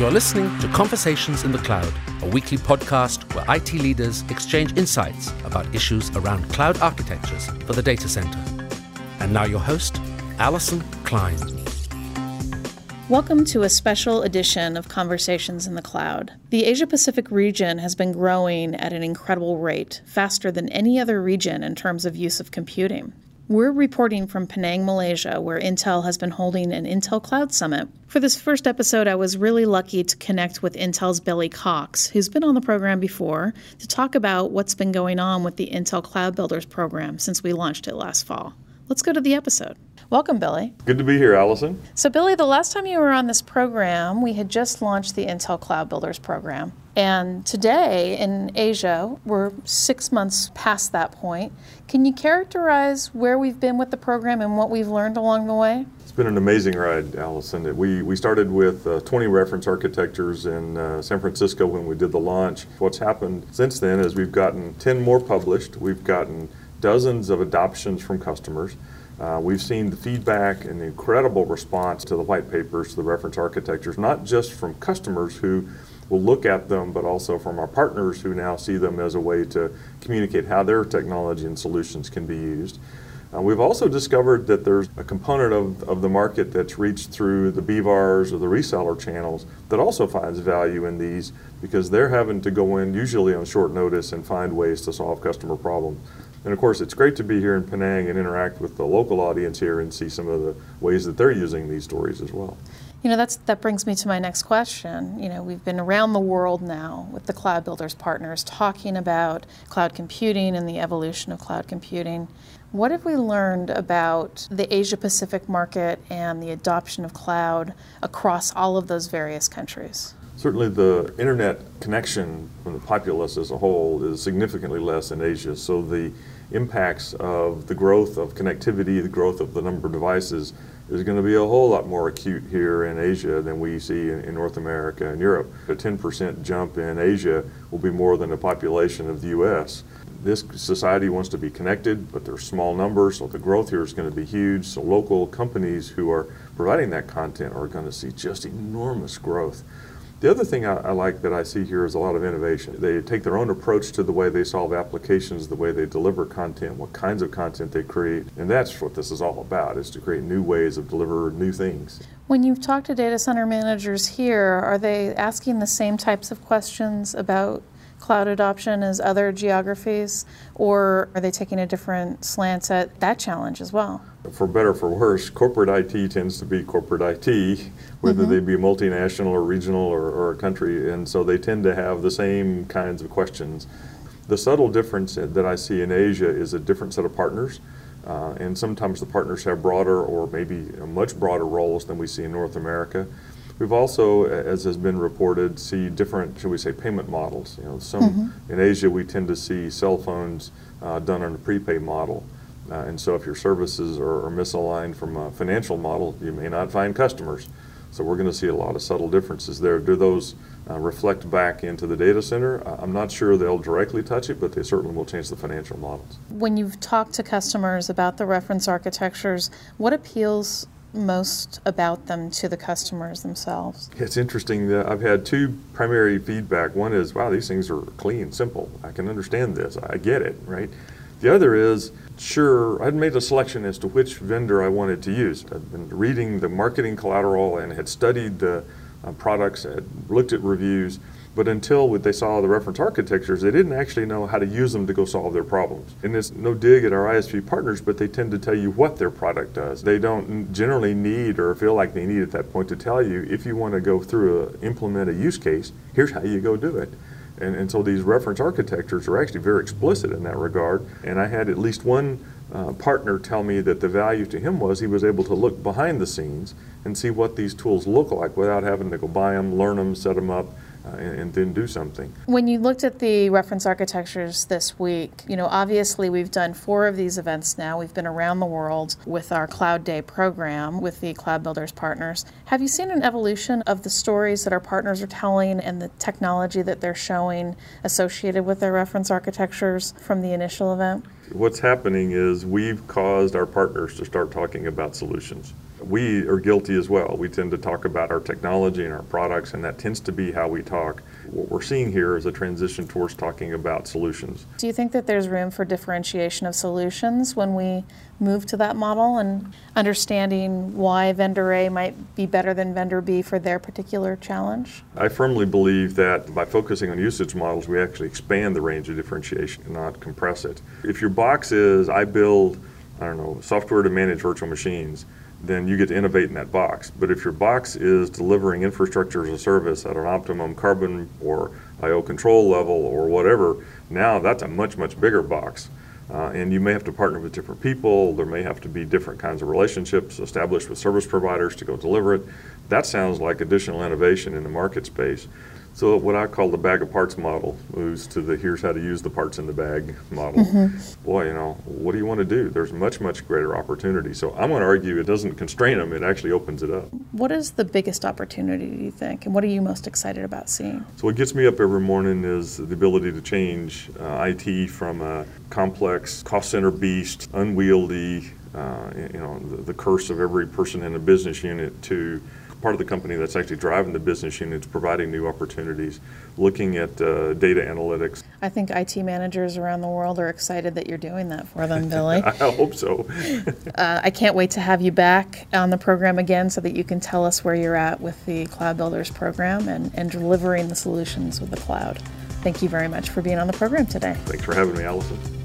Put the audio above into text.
You're listening to Conversations in the Cloud, a weekly podcast where IT leaders exchange insights about issues around cloud architectures for the data center. And now your host, Allison Klein. Welcome to a special edition of Conversations in the Cloud. The Asia-Pacific region has been growing at an incredible rate, faster than any other region in terms of use of computing. We're reporting from Penang, Malaysia, where Intel has been holding an Intel Cloud Summit. For this first episode, I was really lucky to connect with Intel's Billy Cox, who's been on the program before, to talk about what's been going on with the Intel Cloud Builders program since we launched it last fall. Let's go to the episode. Welcome, Billy. Good to be here, Allison. So, Billy, the last time you were on this program, we had just launched the Intel Cloud Builders program. And today in Asia, we're 6 months past that point. Can you characterize where we've been with the program and what we've learned along the way? It's been an amazing ride, Allison. We started with 20 reference architectures in San Francisco when we did the launch. What's happened since then is we've gotten 10 more published. We've gotten dozens of adoptions from customers. We've seen the feedback and the incredible response to the white papers, to the reference architectures, not just from customers who will look at them, but also from our partners who now see them as a way to communicate how their technology and solutions can be used. We've also discovered that there's a component of the market that's reached through the BVARs or the reseller channels that also finds value in these because they're having to go in usually on short notice and find ways to solve customer problems. And of course, it's great to be here in Penang and interact with the local audience here and see some of the ways that they're using these stories as well. You know, that brings me to my next question. You know, we've been around the world now with the Cloud Builders partners talking about cloud computing and the evolution of cloud computing. What have we learned about the Asia-Pacific market and the adoption of cloud across all of those various countries? Certainly the internet connection from the populace as a whole is significantly less in Asia, so the impacts of the growth of connectivity, the growth of the number of devices is going to be a whole lot more acute here in Asia than we see in North America and Europe. A 10% jump in Asia will be more than the population of the U.S. This society wants to be connected, but they're small numbers, so the growth here is going to be huge, so local companies who are providing that content are going to see just enormous growth. The other thing I like that I see here is a lot of innovation. They take their own approach to the way they solve applications, the way they deliver content, what kinds of content they create, and that's what this is all about, is to create new ways of delivering new things. When you've talked to data center managers here, are they asking the same types of questions about cloud adoption as other geographies, or are they taking a different slant at that challenge as well? For better or for worse, corporate IT tends to be corporate IT, whether they be multinational or regional or a country, and so they tend to have the same kinds of questions. The subtle difference that I see in Asia is a different set of partners, and sometimes the partners have broader or maybe much broader roles than we see in North America. We've also, as has been reported, see different, shall we say, payment models. You know, in Asia we tend to see cell phones done on a prepay model. And so if your services are misaligned from a financial model, you may not find customers. So we're going to see a lot of subtle differences there. Do those reflect back into the data center? I'm not sure they'll directly touch it, but they certainly will change the financial models. When you've talked to customers about the reference architectures, what appeals most about them to the customers themselves? It's interesting that I've had two primary feedback. One is, wow, these things are clean, simple. I can understand this. I get it, right? The other is, sure, I'd made a selection as to which vendor I wanted to use. I've been reading the marketing collateral and had studied the products, had looked at reviews, but until they saw the reference architectures, they didn't actually know how to use them to go solve their problems. And it's no dig at our ISV partners, but they tend to tell you what their product does. They don't generally need or feel like they need at that point to tell you, if you want to go through implement a use case, here's how you go do it. And so these reference architectures are actually very explicit in that regard. And I had at least one partner tell me that the value to him was he was able to look behind the scenes and see what these tools look like without having to go buy them, learn them, set them up, and then do something. When you looked at the reference architectures this week, you know, obviously we've done 4 of these events now. We've been around the world with our Cloud Day program with the Cloud Builders partners. Have you seen an evolution of the stories that our partners are telling and the technology that they're showing associated with their reference architectures from the initial event? What's happening is we've caused our partners to start talking about solutions. we are guilty as well. We tend to talk about our technology and our products, and that tends to be how we talk. What we're seeing here is a transition towards talking about solutions. Do you think that there's room for differentiation of solutions when we move to that model and understanding why vendor A might be better than vendor B for their particular challenge? I firmly believe that by focusing on usage models, we actually expand the range of differentiation and not compress it. If your box is, I build, I don't know, software to manage virtual machines, then you get to innovate in that box. But if your box is delivering infrastructure as a service at an optimum carbon or I/O control level or whatever, now that's a much, much bigger box. And you may have to partner with different people. There may have to be different kinds of relationships established with service providers to go deliver it. That sounds like additional innovation in the market space. So what I call the bag of parts model moves to the here's how to use the parts in the bag model. Mm-hmm. Boy, you know, what do you want to do? There's much, much greater opportunity. So I'm going to argue it doesn't constrain them, it actually opens it up. What is the biggest opportunity, do you think? And what are you most excited about seeing? So what gets me up every morning is the ability to change IT from a complex, cost center beast, unwieldy, the curse of every person in a business unit to part of the company that's actually driving the business units, providing new opportunities, looking at data analytics. I think IT managers around the world are excited that you're doing that for them, Billy. I hope so. I can't wait to have you back on the program again so that you can tell us where you're at with the Cloud Builders program and delivering the solutions with the cloud. Thank you very much for being on the program today. Thanks for having me, Allison.